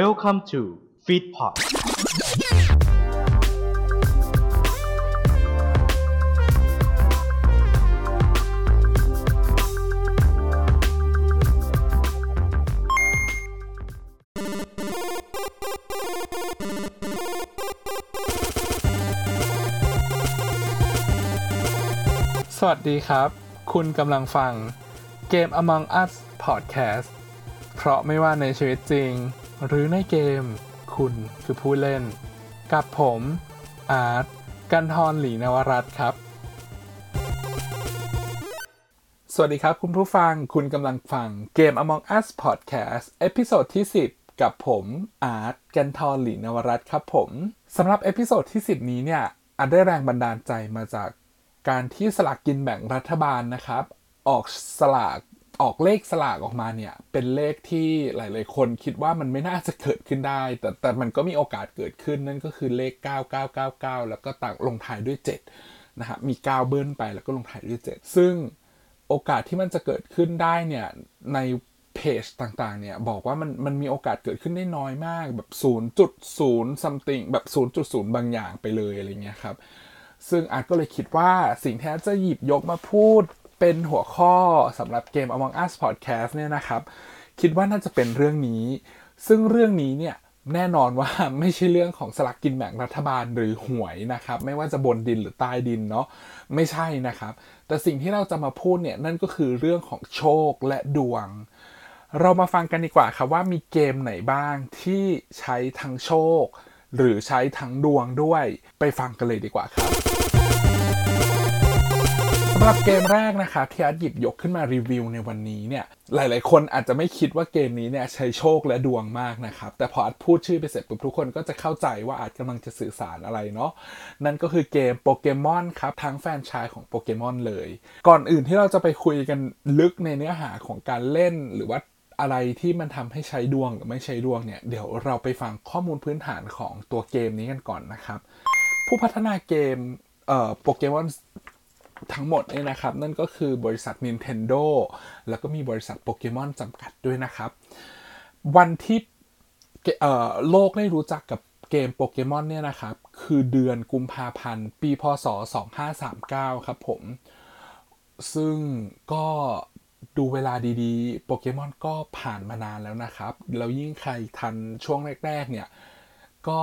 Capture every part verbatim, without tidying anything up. Welcome to FeedPod สวัสดีครับคุณกำลังฟังเกม Among Us Podcast เพราะไม่ว่าในชีวิตจริงหรือในเกมคุณคือผู้เล่นกับผมอาร์ตกันทรหลีนวรัตน์ครับสวัสดีครับคุณผู้ฟังคุณกำลังฟังเกม Among Us Podcast เอพิโซดที่สิบกับผมอาร์ตกันทรหลีนวรัตน์ครับผมสำหรับเอพิโซดที่สิบนี้เนี่ยอาร์ตได้แรงบันดาลใจมาจากการที่สลากกินแบ่งรัฐบาลนะครับออกสลากออกเลขสลากออกมาเนี่ยเป็นเลขที่หลายๆคนคิดว่ามันไม่น่าจะเกิดขึ้นได้แต่แต่มันก็มีโอกาสเกิดขึ้นนั่นก็คือเลขเก้าเก้าเก้าเก้าแล้วก็ต่างลงท้ายด้วยเจ็ดนะฮะมีเก้าเบิ้ลไปแล้วก็ลงท้ายด้วยเจ็ดซึ่งโอกาสที่มันจะเกิดขึ้นได้เนี่ยในเพจต่างๆเนี่ยบอกว่ามันมันมีโอกาสเกิดขึ้นได้น้อยมากแบบ ศูนย์จุดศูนย์ something แบบ ศูนย์จุดศูนย์ บางอย่างไปเลยอะไรเงี้ยครับซึ่งอาร์ตก็เลยคิดว่าสิ่งที่อาร์ตจะหยิบยกมาพูดเป็นหัวข้อสำหรับเกม Among Us Podcast เนี่ยนะครับคิดว่าน่าจะเป็นเรื่องนี้ซึ่งเรื่องนี้เนี่ยแน่นอนว่าไม่ใช่เรื่องของสลากกินแบ่งรัฐบาลหรือหวยนะครับไม่ว่าจะบนดินหรือใต้ดินเนาะไม่ใช่นะครับแต่สิ่งที่เราจะมาพูดเนี่ยนั่นก็คือเรื่องของโชคและดวงเรามาฟังกันดีกว่าครับว่ามีเกมไหนบ้างที่ใช้ทั้งโชคหรือใช้ทั้งดวงด้วยไปฟังกันเลยดีกว่าครับสำหรับเกมแรกนะคะที่อาร์ตหยิบยกขึ้นมารีวิวในวันนี้เนี่ยหลายๆคนอาจจะไม่คิดว่าเกมนี้เนี่ยใช้โชคและดวงมากนะครับแต่พออาร์ตพูดชื่อไปเสร็จปุ๊บทุกคนก็จะเข้าใจว่าอาร์ตกำลังจะสื่อสารอะไรเนาะนั่นก็คือเกม Pokemon ครับทั้งแฟรนไชส์ของ Pokemon เลยก่อนอื่นที่เราจะไปคุยกันลึกในเนื้อหาของการเล่นหรือว่าอะไรที่มันทำให้ใช้ดวงหรือไม่ใช้ดวงเนี่ยเดี๋ยวเราไปฟังข้อมูลพื้นฐานของตัวเกมนี้กันก่อนนะครับผู้พัฒนาเกมเอ่อ Pokemonทั้งหมดเนี่ยนะครับนั่นก็คือบริษัท Nintendo แล้วก็มีบริษัท Pokemon จำกัดด้วยนะครับวันที่เอ่อโลกได้รู้จักกับเกม Pokemon เนี่ยนะครับคือเดือนกุมภาพันธ์ปีพ.ศ. สองพันห้าร้อยสามสิบเก้าครับผมซึ่งก็ดูเวลาดีๆ Pokemon ก็ผ่านมานานแล้วนะครับแล้วยิ่งใครทันช่วงแรกๆเนี่ยก็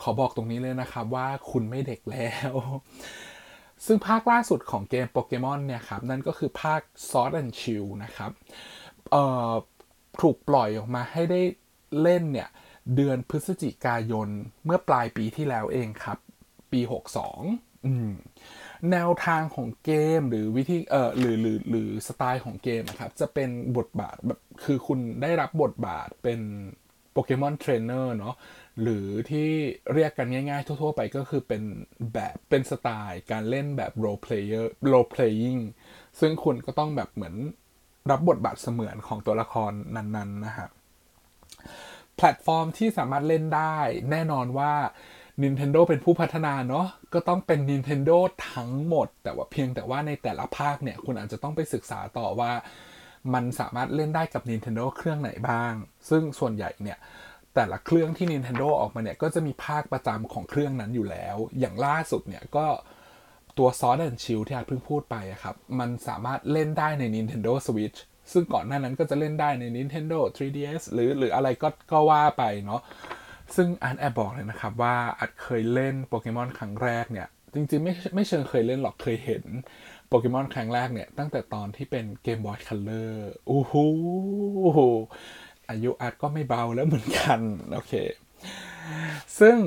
ขอบอกตรงนี้เลยนะครับว่าคุณไม่เด็กแล้วซึ่งภาคล่าสุดของเกม Pokemon เนี่ยครับนั่นก็คือภาค Sword and Shield นะครับเอ่อถูกปล่อยออกมาให้ได้เล่นเนี่ยเดือนพฤศจิกายนเมื่อปลายปีที่แล้วเองครับปีหกสิบสองอืมแนวทางของเกมหรือวิธีเอ่อหรือหรือหรือสไตล์ของเกมนะครับจะเป็นบทบาทแบบคือคุณได้รับบทบาทเป็น Pokemon Trainer เนาะหรือที่เรียกกันง่ายๆทั่วๆไปก็คือเป็นแบบเป็นสไตล์การเล่นแบบ role player role playing ซึ่งคุณก็ต้องแบบเหมือนรับบทบาทเสมือนของตัวละครนั้นๆนะฮะแพลตฟอร์มที่สามารถเล่นได้แน่นอนว่า Nintendo เป็นผู้พัฒนาเนาะก็ต้องเป็น Nintendo ทั้งหมดแต่ว่าเพียงแต่ว่าในแต่ละภาคเนี่ยคุณอาจจะต้องไปศึกษาต่อว่ามันสามารถเล่นได้กับ Nintendo เครื่องไหนบ้างซึ่งส่วนใหญ่เนี่ยแต่ละเครื่องที่ Nintendo ออกมาเนี่ยก็จะมีภาคประจำของเครื่องนั้นอยู่แล้วอย่างล่าสุดเนี่ยก็ตัว Sword and Shield ที่อาร์ตเพิ่งพูดไปครับมันสามารถเล่นได้ใน Nintendo Switch ซึ่งก่อนหน้านั้นก็จะเล่นได้ใน Nintendo ทรี ดี เอส หรือหรืออะไรก็ก็ว่าไปเนาะซึ่งอาร์ตแอบบอกเลยนะครับว่าอาร์ตเคยเล่น Pokemon ครั้งแรกเนี่ยจริงๆไม่ไม่เชิงเคยเล่นหรอกเคยเห็น Pokemon ครั้งแรกเนี่ยตั้งแต่ตอนที่เป็น Game Boy Color อู้หูอายุอาร์ตก็ไม่เบาแล้วเหมือนกันโอเคซึ่ง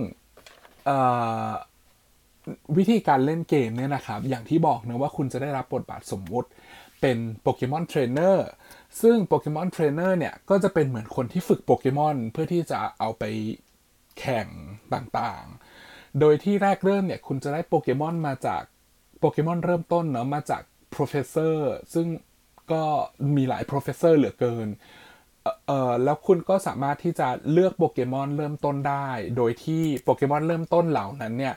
วิธีการเล่นเกมเนี่ยนะครับอย่างที่บอกนะว่าคุณจะได้รับบทบาทสมมุติเป็น Pokemon Trainer ซึ่ง Pokemon Trainer เนี่ยก็จะเป็นเหมือนคนที่ฝึก Pokemon เพื่อที่จะเอาไปแข่งต่างๆโดยที่แรกเริ่มเนี่ยคุณจะได้ Pokemon มาจาก Pokemon เริ่มต้นเนาะมาจาก Professor ซึ่งก็มีหลาย Professor เหลือเกินเอ่อแล้วคุณก็สามารถที่จะเลือกโปเกมอนเริ่มต้นได้โดยที่โปเกมอนเริ่มต้นเหล่านั้นเนี่ย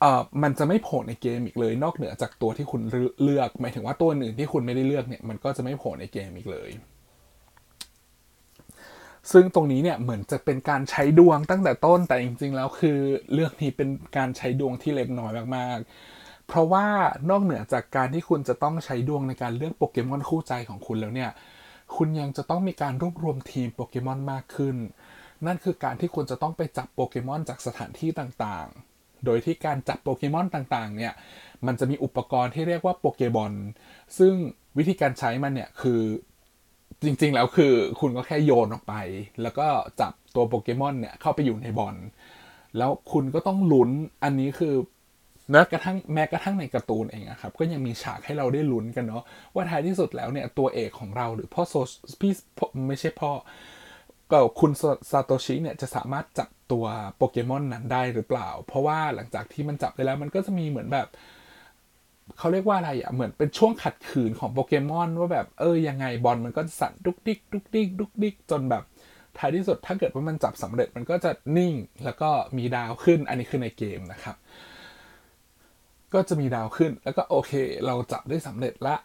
เอ่อมันจะไม่โผล่ในเกมอีกเลยนอกเหนือจากตัวที่คุณเลือกหมายถึงว่าตัวอื่นที่คุณไม่ได้เลือกเนี่ยมันก็จะไม่โผล่ในเกมอีกเลย ซึ่งตรงนี้เนี่ยเหมือนจะเป็นการใช้ดวงตั้งแต่ต้นแต่จริงๆแล้วคือเรื่องนี้เป็นการใช้ดวงที่เล็กน้อยมากๆเพราะว่านอกเหนือจากการที่คุณจะต้องใช้ดวงในการเลือกโปเกมอนคู่ใจของคุณแล้วเนี่ยคุณยังจะต้องมีการรวบรวมทีมโปเกมอนมากขึ้นนั่นคือการที่คุณจะต้องไปจับโปเกมอนจากสถานที่ต่างๆโดยที่การจับโปเกมอนต่างๆเนี่ยมันจะมีอุปกรณ์ที่เรียกว่าโปเกบอลซึ่งวิธีการใช้มันเนี่ยคือจริงๆแล้วคือคุณก็แค่โยนออกไปแล้วก็จับตัวโปเกมอนเนี่ยเข้าไปอยู่ในบอลแล้วคุณก็ต้องลุ้นอันนี้คือแม้กระทั่งแม้กระทั่งในการ์ตูนเองอะครับก็ยังมีฉากให้เราได้ลุ้นกันเนาะว่าท้ายที่สุดแล้วเนี่ยตัวเอกของเราหรือพ่อโซพี่ไม่ใช่พ่อก็คุณซาโตชิเนี่ยจะสามารถจับตัวโปเกมอนนั้นได้หรือเปล่าเพราะว่าหลังจากที่มันจับได้แล้วมันก็จะมีเหมือนแบบเขาเรียกว่าอะไรอ่ะเหมือนเป็นช่วงขัดขืนของโปเกมอนว่าแบบเออยังไงบอลมันก็สั่นดุกดิกดุกดิกดุกดิกจนแบบท้ายที่สุดถ้าเกิดว่ามันจับสำเร็จมันก็จะนิ่งแล้วก็มีดาวขึ้นอันนี้คือในเกมนะครับก็จะมีดาวขึ้นแล้วก็โอเคเราจับได้สำเร็จละ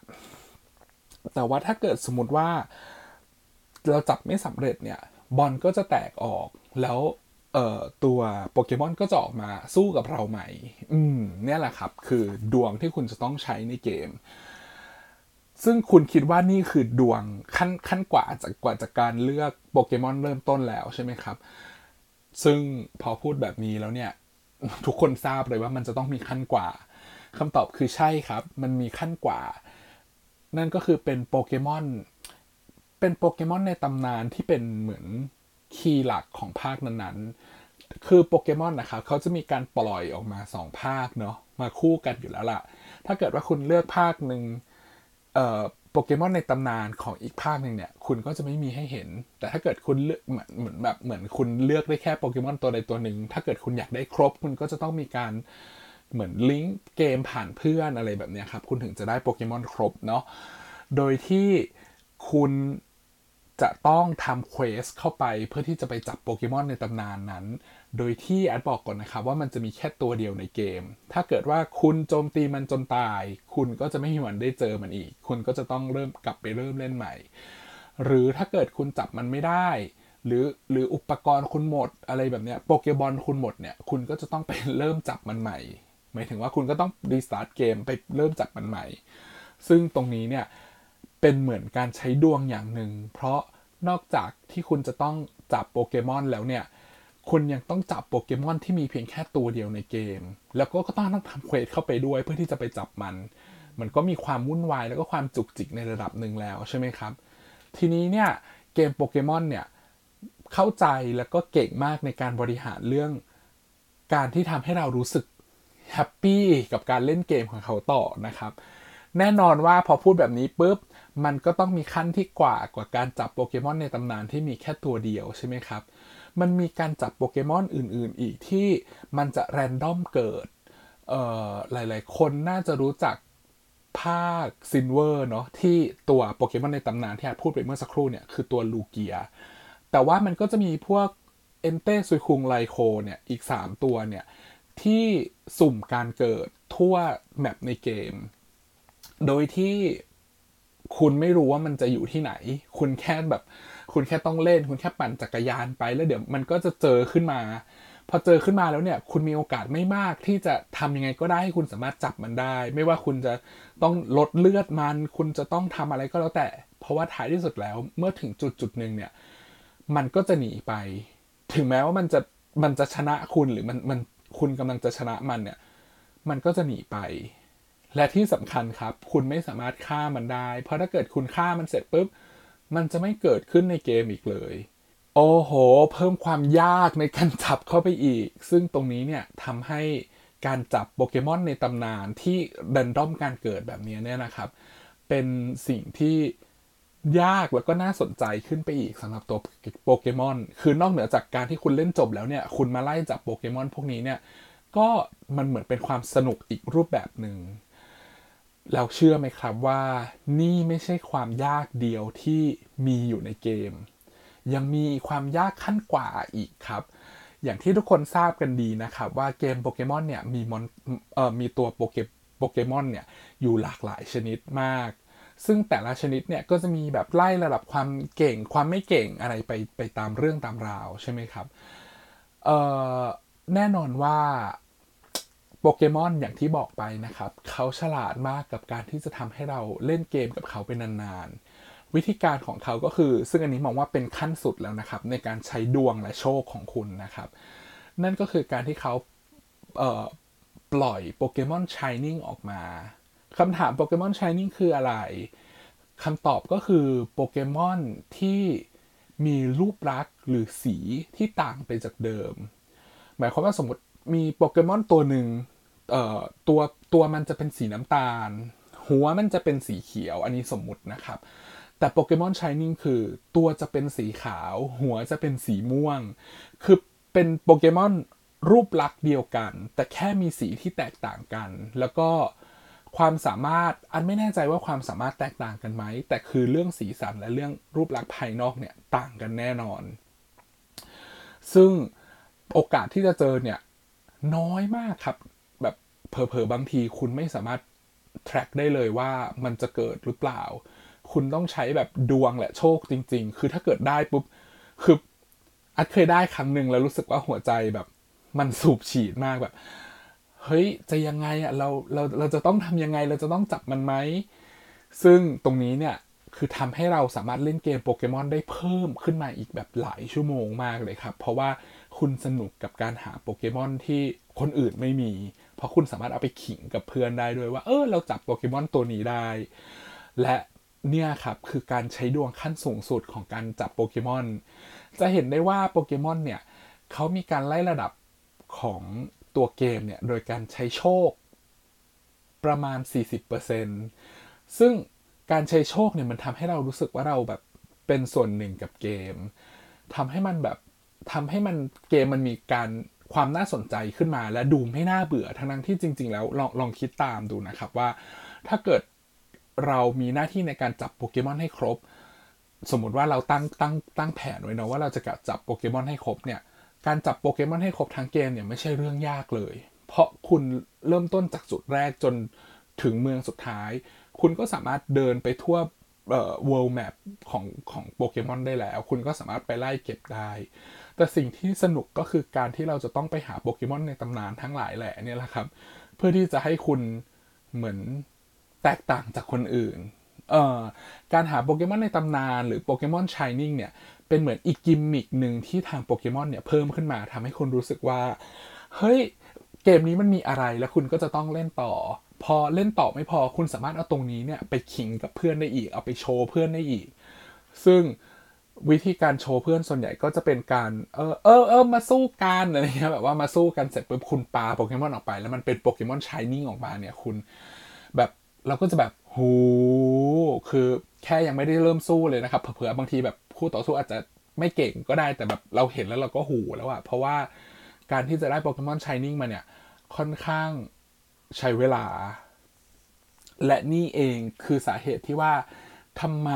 แต่ว่าถ้าเกิดสมมติว่าเราจับไม่สำเร็จเนี่ยบอลก็จะแตกออกแล้วเอ่อตัวโปเกมอนก็จะออกมาสู้กับเราใหม่อืมเนี่ยแหละครับคือดวงที่คุณจะต้องใช้ในเกมซึ่งคุณคิดว่านี่คือดวงขั้นขั้นกว่าจากกว่าจากการเลือกโปเกมอนเริ่มต้นแล้วใช่ไหมครับซึ่งพอพูดแบบนี้แล้วเนี่ยทุกคนทราบเลยว่ามันจะต้องมีขั้นกว่าคำตอบคือใช่ครับมันมีขั้นกว่านั่นก็คือเป็นโปเกมอนเป็นโปเกมอนในตำนานที่เป็นเหมือนคีย์หลักของภาคนั้นๆคือโปเกมอนนะครับเขาจะมีการปล่อยออกมาสองภาคเนาะมาคู่กันอยู่แล้วล่ะถ้าเกิดว่าคุณเลือกภาคนึงเอ่อโปเกมอนในตำนานของอีกภาคนึงเนี่ยคุณก็จะไม่มีให้เห็นแต่ถ้าเกิดคุณเลือกเหมือนแบบเหมือนคุณเลือกได้แค่โปเกมอนตัวใดตัวหนึ่งถ้าเกิดคุณอยากได้ครบคุณก็จะต้องมีการเหมือนลิงก์เกมผ่านเพื่อนอะไรแบบนี้ครับคุณถึงจะได้โปเกมอนครบเนาะโดยที่คุณจะต้องทำเควสเข้าไปเพื่อที่จะไปจับโปเกมอนในตำนานนั้นโดยที่แอดบอกก่อนนะครับว่ามันจะมีแค่ตัวเดียวในเกมถ้าเกิดว่าคุณโจมตีมันจนตายคุณก็จะไม่มีวันได้เจอมันอีกคุณก็จะต้องเริ่มกลับไปเริ่มเล่นใหม่หรือถ้าเกิดคุณจับมันไม่ได้หรือหรืออุปกรณ์คุณหมดอะไรแบบเนี้ยโปเกบอลคุณหมดเนี่ยคุณก็จะต้องไปเริ่มจับมันใหม่หมายถึงว่าคุณก็ต้องรีสตาร์ทเกมไปเริ่มจับมันใหม่ซึ่งตรงนี้เนี่ยเป็นเหมือนการใช้ดวงอย่างหนึ่งเพราะนอกจากที่คุณจะต้องจับโปเกมอนแล้วเนี่ยคุณยังต้องจับโปเกมอนที่มีเพียงแค่ตัวเดียวในเกมแล้วก็ก็ต้องต้องทำเควสเข้าไปด้วยเพื่อที่จะไปจับมันมันก็มีความวุ่นวายแล้วก็ความจุกจิกในระดับหนึ่งแล้วใช่ไหมครับทีนี้เนี่ยเกมโปเกมอนเนี่ยเข้าใจแล้วก็เก่งมากในการบริหารเรื่องการที่ทำให้เรารู้สึกแฮปปี้กับการเล่นเกมของเขาต่อนะครับแน่นอนว่าพอพูดแบบนี้ปุ๊บมันก็ต้องมีขั้นที่กว่ากว่าการจับโปเกมอนในตำนานที่มีแค่ตัวเดียวใช่ไหมครับมันมีการจับโปเกมอนอื่นๆอีกที่มันจะแรนดอมเกิดเอ่อหลายๆคนน่าจะรู้จักภาคซิลเวอร์เนาะที่ตัวโปเกมอนในตำนานที่อาจพูดไปเมื่อสักครู่เนี่ยคือตัวลูเกียแต่ว่ามันก็จะมีพวกเอนเตซุยคุงไลโคเนี่ยอีกสามตัวเนี่ยที่สุ่มการเกิดทั่วแมปในเกมโดยที่คุณไม่รู้ว่ามันจะอยู่ที่ไหนคุณแค่แบบคุณแค่ต้องเล่นคุณแค่ปั่นจักรยานไปแล้วเดี๋ยวมันก็จะเจอขึ้นมาพอเจอขึ้นมาแล้วเนี่ยคุณมีโอกาสไม่มากที่จะทำยังไงก็ได้ให้คุณสามารถจับมันได้ไม่ว่าคุณจะต้องลดเลือดมันคุณจะต้องทำอะไรก็แล้วแต่เพราะว่าท้ายที่สุดแล้วเมื่อถึงจุดจุดนึงเนี่ยมันก็จะหนีไปถึงแม้ว่ามันจะมันจะชนะคุณหรือมันมันคุณกำลังจะชนะมันเนี่ยมันก็จะหนีไปและที่สำคัญครับคุณไม่สามารถฆ่ามันได้เพราะถ้าเกิดคุณฆ่ามันเสร็จปุ๊บมันจะไม่เกิดขึ้นในเกมอีกเลยโอ้โหเพิ่มความยากในการจับเข้าไปอีกซึ่งตรงนี้เนี่ยทำให้การจับโปเกมอนในตำนานที่แรนดอมการเกิดแบบนี้เนี่ยนะครับเป็นสิ่งที่ยากแล้วก็น่าสนใจขึ้นไปอีกสำหรับตัวโปเกมอนคือนอกเหนือจากการที่คุณเล่นจบแล้วเนี่ยคุณมาไล่จับโปเกมอนพวกนี้เนี่ยก็มันเหมือนเป็นความสนุกอีกรูปแบบหนึ่งเราเชื่อไหมครับว่านี่ไม่ใช่ความยากเดียวที่มีอยู่ในเกมยังมีความยากขั้นกว่าอีกครับอย่างที่ทุกคนทราบกันดีนะครับว่าเกมโปเกมอนเนี่ยมีมอนเอ่อมีตัวโปเกโปเกมอนเนี่ยอยู่หลากหลายชนิดมาก ซึ่งแต่ละชนิดเนี่ยก็จะมีแบบไล่ระดับความเก่งความไม่เก่งอะไรไปไปตามเรื่องตามราวใช่ไหมครับเอ่อแน่นอนว่าโปเกมอนอย่างที่บอกไปนะครับเขาฉลาดมากกับการที่จะทำให้เราเล่นเกมกับเขาเป็นนานๆวิธีการของเขาก็คือซึ่งอันนี้มองว่าเป็นขั้นสุดแล้วนะครับในการใช้ดวงและโชคของคุณนะครับนั่นก็คือการที่เขาเอ่อปล่อยโปเกมอนชายนิ่งออกมาคำถามโปเกมอนชายนิ่งคืออะไรคำตอบก็คือโปเกมอนที่มีรูปลักษณ์หรือสีที่ต่างไปจากเดิมหมายความว่าสมมติมีโปเกมอนตัวหนึ่งเอ่อตัวตัวมันจะเป็นสีน้ำตาลหัวมันจะเป็นสีเขียวอันนี้สมมุตินะครับแต่โปเกมอนชายนิ่งคือตัวจะเป็นสีขาวหัวจะเป็นสีม่วงคือเป็นโปเกมอนรูปลักษณ์เดียวกันแต่แค่มีสีที่แตกต่างกันแล้วก็ความสามารถอันไม่แน่ใจว่าความสามารถแตกต่างกันไหมแต่คือเรื่องสีสันและเรื่องรูปลักษณ์ภายนอกเนี่ยต่างกันแน่นอนซึ่งโอกาสที่จะเจอเนี่ยน้อยมากครับแบบเผลอๆบางทีคุณไม่สามารถ track ได้เลยว่ามันจะเกิดหรือเปล่าคุณต้องใช้แบบดวงและโชคจริงๆคือถ้าเกิดได้ปุ๊บคืออัดเคยได้ครั้งนึงแล้วรู้สึกว่าหัวใจแบบมันสูบฉีดมากแบบเฮ้ยจะยังไงอ่ะเราเราเราจะต้องทำยังไงเราจะต้องจับมันไหมซึ่งตรงนี้เนี่ยคือทำให้เราสามารถเล่นเกมโปเกมอนได้เพิ่มขึ้นมาอีกแบบหลายชั่วโมงมากเลยครับเพราะว่าคุณสนุกกับการหาโปเกมอนที่คนอื่นไม่มีเพราะคุณสามารถเอาไปขิงกับเพื่อนได้ด้วยว่าเออเราจับโปเกมอนตัวนี้ได้และเนี่ยครับคือการใช้ดวงขั้นสูงสุดของการจับโปเกมอนจะเห็นได้ว่าโปเกมอนเนี่ยเขามีการไล่ระดับของตัวเกมเนี่ยโดยการใช้โชคประมาณ สี่สิบเปอร์เซ็นต์ ซึ่งการใช้โชคเนี่ยมันทำให้เรารู้สึกว่าเราแบบเป็นส่วนหนึ่งกับเกมทำให้มันแบบทำให้มันเกมมันมีการความน่าสนใจขึ้นมาและดูไม่น่าเบื่อทั้งๆที่จริงๆแล้วลองลองคิดตามดูนะครับว่าถ้าเกิดเรามีหน้าที่ในการจับโปเกมอนให้ครบสมมติว่าเราตั้งตั้งตั้งแผนไว้เนาะว่าเราจะจับโปเกมอนให้ครบเนี่ยการจับโปเกมอนให้ครบทั้งเกมเนี่ยไม่ใช่เรื่องยากเลยเพราะคุณเริ่มต้นจากจุดแรกจนถึงเมืองสุดท้ายคุณก็สามารถเดินไปทั่วเอ่อ world map ของของโปเกมอนได้แล้วคุณก็สามารถไปไล่เก็บได้แต่สิ่งที่สนุกก็คือการที่เราจะต้องไปหาโปเกมอนในตำนานทั้งหลายแหละเนี่ยแหละครับเพื่อที่จะให้คุณเหมือนแตกต่างจากคนอื่นเอ่อการหาโปเกมอนในตำนานหรือโปเกมอนชายนิ่งเนี่ยเป็นเหมือนอีกกิมมิกนึงที่ทางโปเกมอนเนี่ยเพิ่มขึ้นมาทำให้คุณรู้สึกว่าเฮ้ยเกมนี้มันมีอะไรแล้วคุณก็จะต้องเล่นต่อพอเล่นต่อไม่พอคุณสามารถเอาตรงนี้เนี่ยไปขิงกับเพื่อนได้อีกเอาไปโชว์เพื่อนได้อีกซึ่งวิธีการโชว์เพื่อนส่วนใหญ่ก็จะเป็นการเออเออเออมาสู้กันอะไรเงี้ยแบบว่ามาสู้กันเสร็จปุ๊บคุณปาโปเกมอนออกไปแล้วมันเป็นโปเกมอนชายนิ่งออกมาเนี่ยคุณแบบเราก็จะแบบโหคือแค่ยังไม่ได้เริ่มสู้เลยนะครับเผื่อบางทีแบบคู่ต่อสู้อาจจะไม่เก่งก็ได้แต่แบบเราเห็นแล้วเราก็หูแล้วอะเพราะว่าการที่จะได้โปเกมอนชายนิ่งมาเนี่ยค่อนข้างใช้เวลาและนี่เองคือสาเหตุที่ว่าทำไม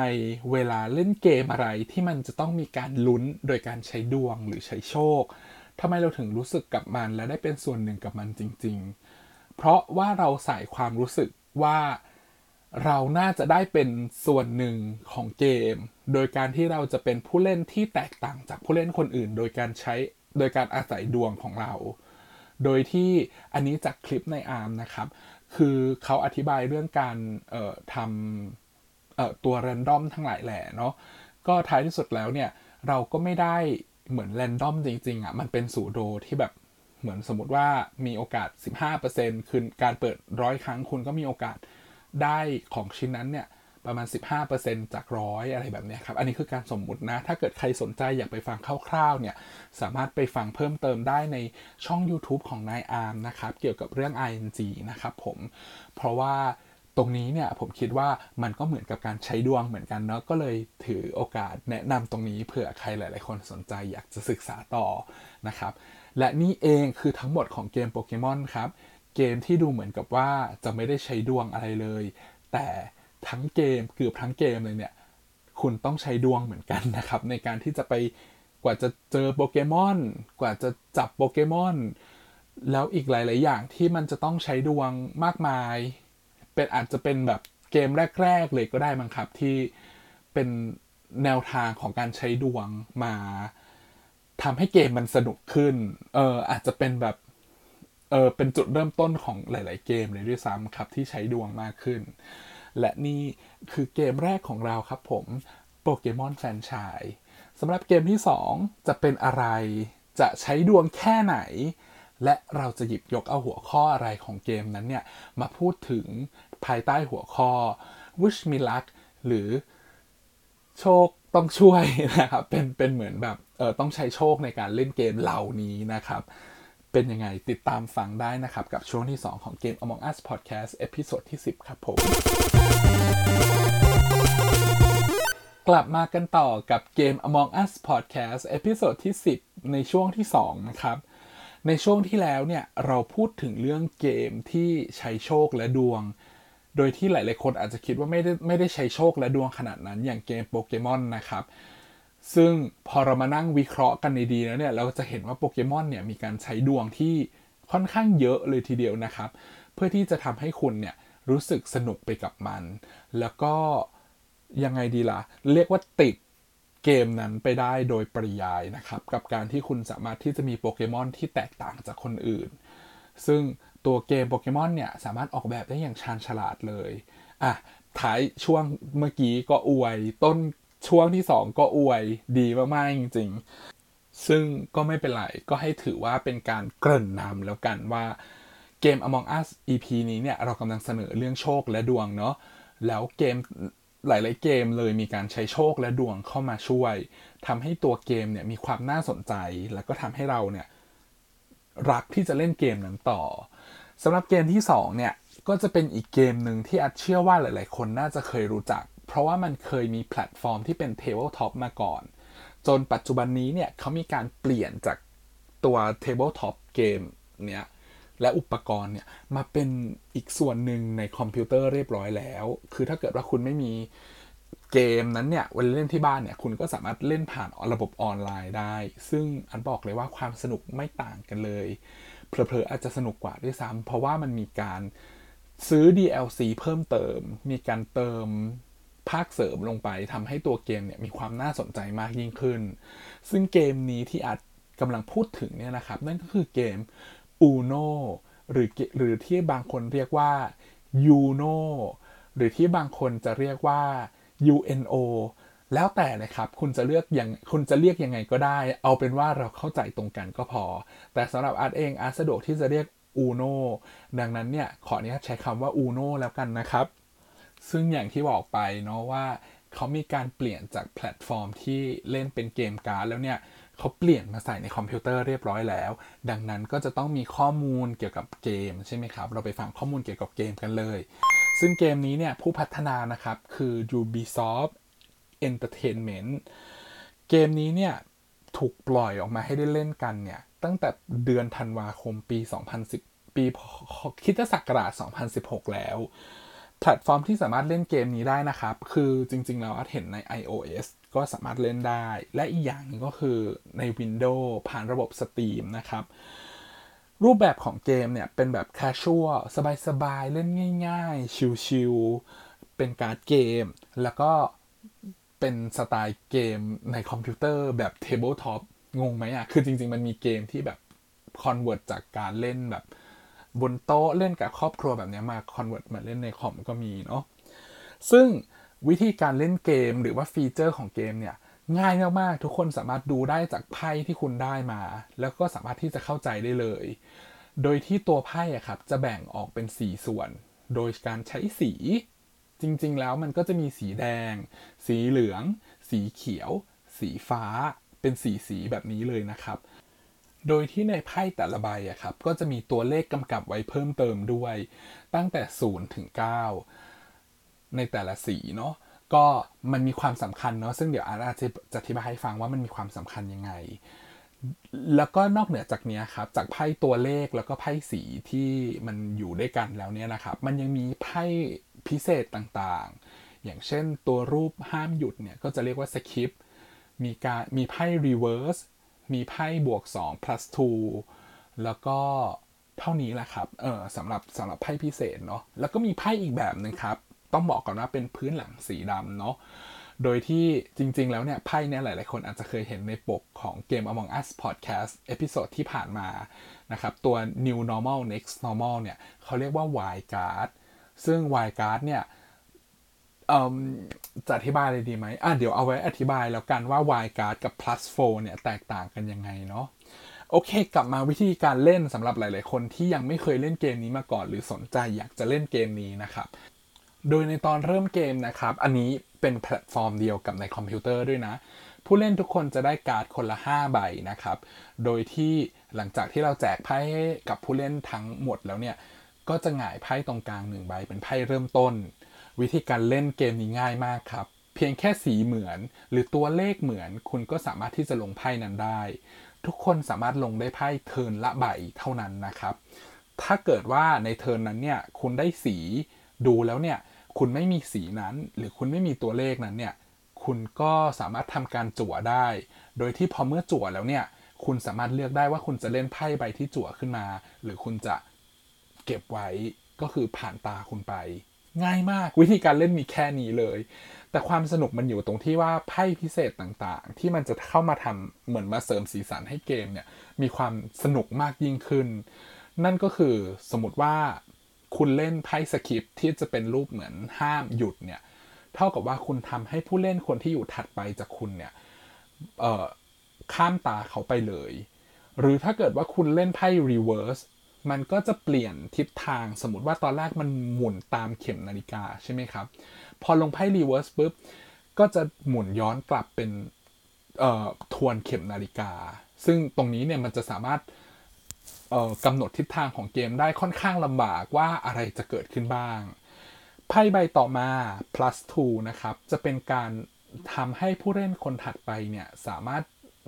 เวลาเล่นเกมอะไรที่มันจะต้องมีการลุ้นโดยการใช้ดวงหรือใช้โชคทำไมเราถึงรู้สึกกับมันและได้เป็นส่วนหนึ่งกับมันจริงๆเพราะว่าเราใส่ความรู้สึกว่าเราน่าจะได้เป็นส่วนหนึ่งของเกมโดยการที่เราจะเป็นผู้เล่นที่แตกต่างจากผู้เล่นคนอื่นโดยการใช้โดยการอาศัยดวงของเราโดยที่อันนี้จากคลิปในอาร์มนะครับคือเขาอธิบายเรื่องการเอ่อทำเอ่อตัวแรนดอมทั้งหลายแหล่เนาะก็ท้ายที่สุดแล้วเนี่ยเราก็ไม่ได้เหมือนแรนดอมจริงๆอ่ะมันเป็นสูโดที่แบบเหมือนสมมติว่ามีโอกาส สิบห้าเปอร์เซ็นต์ คือการเปิดหนึ่งร้อยครั้งคุณก็มีโอกาสได้ของชิ้นนั้นเนี่ยประมาณ สิบห้าเปอร์เซ็นต์ จากหนึ่งร้อยอะไรแบบนี้ครับอันนี้คือการสมมุตินะถ้าเกิดใครสนใจอยากไปฟังคร่าวๆเนี่ยสามารถไปฟังเพิ่มเติมได้ในช่อง YouTube ของนายอาร์มนะครับเกี่ยวกับเรื่อง ไอ เอ็น จี นะครับผมเพราะว่าตรงนี้เนี่ยผมคิดว่ามันก็เหมือนกับการใช้ดวงเหมือนกันเนาะก็เลยถือโอกาสแนะนำตรงนี้เผื่อใครหลายๆคนสนใจอยากจะศึกษาต่อนะครับและนี่เองคือทั้งหมดของเกมโปเกมอนครับเกมที่ดูเหมือนกับว่าจะไม่ได้ใช้ดวงอะไรเลยแต่ทั้งเกมเกือบทั้งเกมเลยเนี่ยคุณต้องใช้ดวงเหมือนกันนะครับในการที่จะไปกว่าจะเจอโปเกมอนกว่าจะจับโปเกมอนแล้วอีกหลายๆอย่างที่มันจะต้องใช้ดวงมากมายเป็นอาจจะเป็นแบบเก มแรกๆเลยก็ได้มั้งครับที่เป็นแนวทางของการใช้ดวงมาทำให้เกมมันสนุกขึ้นเอออาจจะเป็นแบบเออเป็นจุดเริ่มต้นของหลายๆเกมเลยด้วยซ้ำครับที่ใช้ดวงมากขึ้นและนี่คือเกมแรกของเราครับผมโปเกมอนแฟรนไชส์สำหรับเกมที่สองจะเป็นอะไรจะใช้ดวงแค่ไหนและเราจะหยิบยกเอาหัวข้ออะไรของเกมนั้นเนี่ยมาพูดถึงภายใต้หัวข้อ Wish Me Luck หรือโชคต้องช่วยนะครับเป็นเป็นเหมือนแบบเออต้องใช้โชคในการเล่นเกมเหล่านี้นะครับเป็นยังไงติดตามฟังได้นะครับกับช่วงที่สองของเกม Among Us Podcast เอพิโซดที่สิบครับผมกลับมากันต่อกับเกม Among Us Podcast เอพิโซดที่สิบในช่วงที่สองนะครับในช่วงที่แล้วเนี่ยเราพูดถึงเรื่องเกมที่ใช้โชคและดวงโดยที่หลายๆคนอาจจะคิดว่าไม่ได้ไม่ได้ใช้โชคและดวงขนาดนั้นอย่างเกม Pokemon นะครับซึ่งพอเรามานั่งวิเคราะห์กันดีๆแล้วเนี่ยเราจะเห็นว่า Pokemon เนี่ยมีการใช้ดวงที่ค่อนข้างเยอะเลยทีเดียวนะครับเพื่อที่จะทำให้คุณเนี่ยรู้สึกสนุกไปกับมันแล้วก็ยังไงดีล่ะเรียกว่าติดเกมนั้นไปได้โดยปริยายนะครับกับการที่คุณสามารถที่จะมีโปเกมอนที่แตกต่างจากคนอื่นซึ่งตัวเกมโปเกมอนเนี่ยสามารถออกแบบได้อย่างชาญฉลาดเลยอ่ะท้ายช่วงเมื่อกี้ก็อวยต้นช่วงที่สองก็อวยดีมากๆจริงๆซึ่งก็ไม่เป็นไรก็ให้ถือว่าเป็นการเกริ่นนำแล้วกันว่าเกม Among Us อี พี นี้เนี่ยเรากำลังเสนอเรื่องโชคและดวงเนาะแล้วเกมหลายๆเกมเลยมีการใช้โชคและดวงเข้ามาช่วยทำให้ตัวเกมเนี่ยมีความน่าสนใจแล้วก็ทำให้เราเนี่ยรักที่จะเล่นเกมนั้นต่อสำหรับเกมที่สองเนี่ยก็จะเป็นอีกเกมนึงที่อาจเชื่อว่าหลายๆคนน่าจะเคยรู้จักเพราะว่ามันเคยมีแพลตฟอร์มที่เป็น Tabletop มาก่อนจนปัจจุบันนี้เนี่ยเขามีการเปลี่ยนจากตัว Tabletop เกมเนี่ยและอุปกรณ์เนี่ยมาเป็นอีกส่วนหนึ่งในคอมพิวเตอร์เรียบร้อยแล้วคือถ้าเกิดว่าคุณไม่มีเกมนั้นเนี่ยเวลาเล่นที่บ้านเนี่ยคุณก็สามารถเล่นผ่านระบบออนไลน์ได้ซึ่งอันบอกเลยว่าความสนุกไม่ต่างกันเลยเผลอๆอาจจะสนุกกว่าด้วยซ้ำเพราะว่ามันมีการซื้อ ดี แอล ซี เพิ่มเติมมีการเติมภาคเสริมลงไปทำให้ตัวเกมเนี่ยมีความน่าสนใจมากยิ่งขึ้นซึ่งเกมนี้ที่อาจกำลังพูดถึงเนี่ยนะครับนั่นก็คือเกมUno หรือหรือที่บางคนเรียกว่า Uno หรือที่บางคนจะเรียกว่า ยู เอ็น โอ แล้วแต่นะครับคุณจะเลือกอย่างคุณจะเรียกยังไงก็ได้เอาเป็นว่าเราเข้าใจตรงกันก็พอแต่สำหรับอาร์ตเองอาร์ตสะดวกที่จะเรียก Uno ดังนั้นเนี่ยขออนุญาตใช้คำว่า Uno แล้วกันนะครับซึ่งอย่างที่บอกไปเนาะว่าเขามีการเปลี่ยนจากแพลตฟอร์มที่เล่นเป็นเกมการ์ดแล้วเนี่ยเขาเปลี่ยนมาใส่ในคอมพิวเตอร์เรียบร้อยแล้วดังนั้นก็จะต้องมีข้อมูลเกี่ยวกับเกมใช่ไหมครับเราไปฟังข้อมูลเกี่ยวกับเกมกันเลยซึ่งเกมนี้เนี่ยผู้พัฒนานะครับคือ Ubisoft Entertainment เกมนี้เนี่ยถูกปล่อยออกมาให้ได้เล่นกันเนี่ยตั้งแต่เดือนธันวาคมปีสองพันสิบปีคริสตศักราชสองพันสิบหกแล้วแพลตฟอร์มที่สามารถเล่นเกมนี้ได้นะครับคือจริงๆแล้วอาจเห็นใน iOS ก็สามารถเล่นได้และอีกอย่างนึงก็คือใน Windows ผ่านระบบ Steam นะครับรูปแบบของเกมเนี่ยเป็นแบบ casual สบายๆเล่นง่ายๆชิลๆเป็นการ์ดเกมแล้วก็เป็นสไตล์เกมในคอมพิวเตอร์แบบ Tabletop งงไหมอ่ะคือจริงๆมันมีเกมที่แบบ convert จากการเล่นแบบบนโต๊ะเล่นกับครอบครัวแบบนี้มาคอนเวิร์ตมาเล่นในคอมก็มีเนาะซึ่งวิธีการเล่นเกมหรือว่าฟีเจอร์ของเกมเนี่ยง่ายมากๆทุกคนสามารถดูได้จากไพ่ที่คุณได้มาแล้วก็สามารถที่จะเข้าใจได้เลยโดยที่ตัวไพ่อะครับจะแบ่งออกเป็นสี่ส่วนโดยการใช้สีจริงๆแล้วมันก็จะมีสีแดงสีเหลืองสีเขียวสีฟ้าเป็นสี่สีแบบนี้เลยนะครับโดยที่ในไพ่แต่ละใบอะครับก็จะมีตัวเลขกำกับไว้เพิ่มเติมด้วยตั้งแต่ศูนย์ถึงเก้าในแต่ละสีเนาะก็มันมีความสำคัญเนาะซึ่งเดี๋ยวอาร์ตอาจจะจะอธิบายให้ฟังว่ามันมีความสำคัญยังไงแล้วก็นอกเหนือจากนี้ครับจากไพ่ตัวเลขแล้วก็ไพ่สีที่มันอยู่ด้วยกันแล้วเนี่ยนะครับมันยังมีไพ่พิเศษต่างๆอย่างเช่นตัวรูปห้ามหยุดเนี่ยก็จะเรียกว่าสคิปมีการมีไพ่รีเวิร์สมีไพ่บวกสอง plus สองแล้วก็เท่านี้แหละครับเออสำหรับสำหรับไพ่พิเศษเนาะแล้วก็มีไพ่อีกแบบนึงครับ ต้องบอกก่อนว่าเป็นพื้นหลังสีดำเนาะโดยที่จริงๆแล้วเนี่ยไพ่เนี่ยหลายๆคนอาจจะเคยเห็นในปกของเกม Among Us Podcast เอพิโซดที่ผ่านมานะครับตัว New Normal Next Normal เนี่ยเขาเรียกว่า Y Card ซึ่ง Y Card เนี่ยจะอธิบายเลยดีไหมอ่ะเดี๋ยวเอาไว้อธิบายแล้วกันว่า Y Card กับ Plus โฟร์เนี่ยแตกต่างกันยังไงเนาะโอเคกลับมาวิธีการเล่นสำหรับหลายๆคนที่ยังไม่เคยเล่นเกมนี้มาก่อนหรือสนใจอยากจะเล่นเกมนี้นะครับโดยในตอนเริ่มเกมนะครับอันนี้เป็นแพลตฟอร์มเดียวกับในคอมพิวเตอร์ด้วยนะผู้เล่นทุกคนจะได้การ์ดคนละห้าใบนะครับโดยที่หลังจากที่เราแจกไพ่กับผู้เล่นทั้งหมดแล้วเนี่ยก็จะหงายไพ่ตรงกลางหนึ่งใบเป็นไพ่เริ่มต้นวิธีการเล่นเกมนี้ง่ายมากครับเพียงแค่สีเหมือนหรือตัวเลขเหมือนคุณก็สามารถที่จะลงไพ่นั้นได้ทุกคนสามารถลงได้ไพ่เทิร์นละใบเท่านั้นนะครับถ้าเกิดว่าในเทิร์นนั้นเนี่ยคุณได้สีดูแล้วเนี่ยคุณไม่มีสีนั้นหรือคุณไม่มีตัวเลขนั้นเนี่ยคุณก็สามารถทำการจั่วได้โดยที่พอเมื่อจั่วแล้วเนี่ยคุณสามารถเลือกได้ว่าคุณจะเล่นไพ่ใบที่จั่วขึ้นมาหรือคุณจะเก็บไว้ก็คือผ่านตาคุณไปง่ายมากวิธีการเล่นมีแค่นี้เลยแต่ความสนุกมันอยู่ตรงที่ว่าไพ่พิเศษต่างๆที่มันจะเข้ามาทำเหมือนมาเสริมสีสันให้เกมเนี่ยมีความสนุกมากยิ่งขึ้นนั่นก็คือสมมติว่าคุณเล่นไพ่สคิปที่จะเป็นรูปเหมือนห้ามหยุดเนี่ยเท่ากับว่าคุณทำให้ผู้เล่นคนที่อยู่ถัดไปจากคุณเนี่ยเอ่อข้ามตาเขาไปเลยหรือถ้าเกิดว่าคุณเล่นไพ่รีเวิร์สมันก็จะเปลี่ยนทิศทางสมมุติว่าตอนแรกมันหมุนตามเข็มนาฬิกาใช่ไหมครับพอลงไพ่รีเวิร์สปุ๊บก็จะหมุนย้อนกลับเป็นเอ่อทวนเข็มนาฬิกาซึ่งตรงนี้เนี่ยมันจะสามารถเอ่อกำหนดทิศทางของเกมได้ค่อนข้างลำบากว่าอะไรจะเกิดขึ้นบ้างไพ่ใบต่อมา plus สอง นะครับจะเป็นการทำให้ผู้เล่นคนถัดไปเนี่ยสามารถ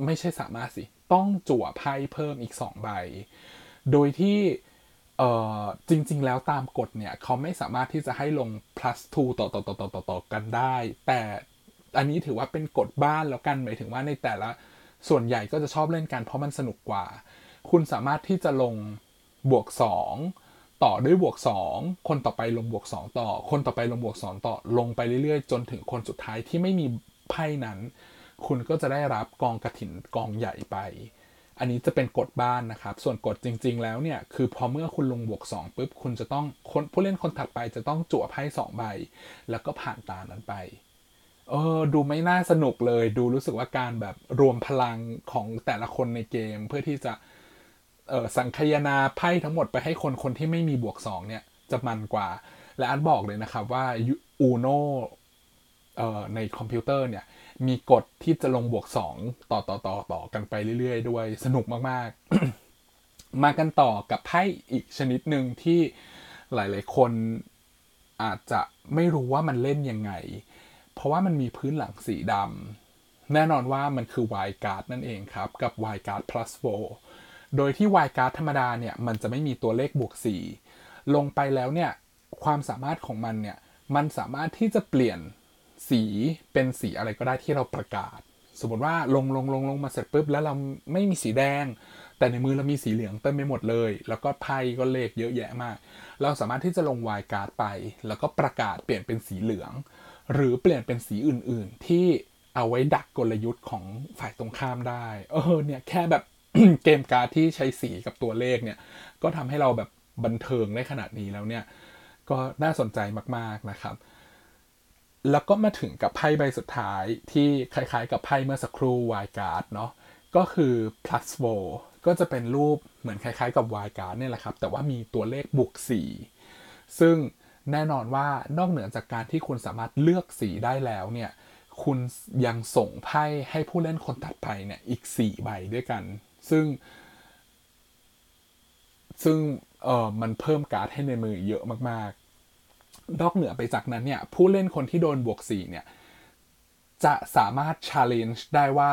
ไม่ใช่สามารถสิต้องจั่วไพ่เพิ่มอีกสองใบโดยที่เอ่อจริงๆแล้วตามกฎเนี่ยเขาไม่สามารถที่จะให้ลง plus สอง ต่อๆๆๆๆกันได้แต่อันนี้ถือว่าเป็นกฎบ้านแล้วกันหมายถึงว่าในแต่ละส่วนใหญ่ก็จะชอบเล่นกันเพราะมันสนุกกว่าคุณสามารถที่จะลงบวกสองต่อด้วยบวกสองคนต่อไปลงบวกสองต่อคนต่อไปลงบวกสองต่อลงไปเรื่อยๆจนถึงคนสุดท้ายที่ไม่มีไพ่นั้นคุณก็จะได้รับกองกฐินกองใหญ่ไปอันนี้จะเป็นกฎบ้านนะครับส่วนกฎจริงๆแล้วเนี่ยคือพอเมื่อคุณลงบวกสองปุ๊บคุณจะต้องคนผู้เล่นคนถัดไปจะต้องจั่วไพ่สองใบแล้วก็ผ่านตานั้นไปเออดูไม่น่าสนุกเลยดูรู้สึกว่าการแบบรวมพลังของแต่ละคนในเกมเพื่อที่จะเอ่อสังคายนาไพ่ทั้งหมดไปให้คนคนที่ไม่มีบวกสองเนี่ยจะมันกว่าและอันบอกเลยนะครับว่า Uno เอ่อในคอมพิวเตอร์เนี่ยมีกฎที่จะลงบวกสองต่อต่อต่อต่อกันไปเรื่อยๆด้วยสนุกมากๆ มากันต่อกับไพ่อีกชนิดหนึ่งที่หลายๆคนอาจจะไม่รู้ว่ามันเล่นยังไงเพราะว่ามันมีพื้นหลังสีดำแน่นอนว่ามันคือ Y Card นั่นเองครับกับ Y Card Plus โฟร์โดยที่ Y Card ธรรมดาเนี่ยมันจะไม่มีตัวเลขบวกสี่ลงไปแล้วเนี่ยความสามารถของมันเนี่ยมันสามารถที่จะเปลี่ยนสีเป็นสีอะไรก็ได้ที่เราประกาศสมมติว่าลงลงลงลงมาเสร็จปุ๊บแล้วเราไม่มีสีแดงแต่ในมือเรามีสีเหลืองเต็มไปหมดเลยแล้วก็ไพ่ก็เลขเยอะแยะมากเราสามารถที่จะลง Y Card ไปแล้วก็ประกาศเปลี่ยนเป็นสีเหลืองหรือเปลี่ยนเป็นสีอื่นๆที่เอาไว้ดักกลยุทธ์ของฝ่ายตรงข้ามได้เออเนี่ยแค่แบบเกมการ์ดที่ใช้สีกับตัวเลขเนี่ยก็ทำให้เราแบบบันเทิงได้ขนาดนี้แล้วเนี่ยก็น่าสนใจมากๆนะครับแล้วก็มาถึงกับไพ่ใบสุดท้ายที่คล้ายๆกับไพ่เมื่อสักครู่ Y Card เนาะก็คือ plus โฟร์ ก็จะเป็นรูปเหมือนคล้ายๆกับ Y Card เนี่ยแหละครับแต่ว่ามีตัวเลขบวกสี่ซึ่งแน่นอนว่านอกเหนือจากการที่คุณสามารถเลือกสีได้แล้วเนี่ยคุณยังส่งไพ่ให้ผู้เล่นคนถัดไปเนี่ยอีกสี่ใบด้วยกันซึ่งซึ่งเอ่อมันเพิ่มการ์ดให้ในมือเยอะมากๆนอกเหนือไปจากนั้นเนี่ยผู้เล่นคนที่โดนบวกสี่เนี่ยจะสามารถ challenge ได้ว่า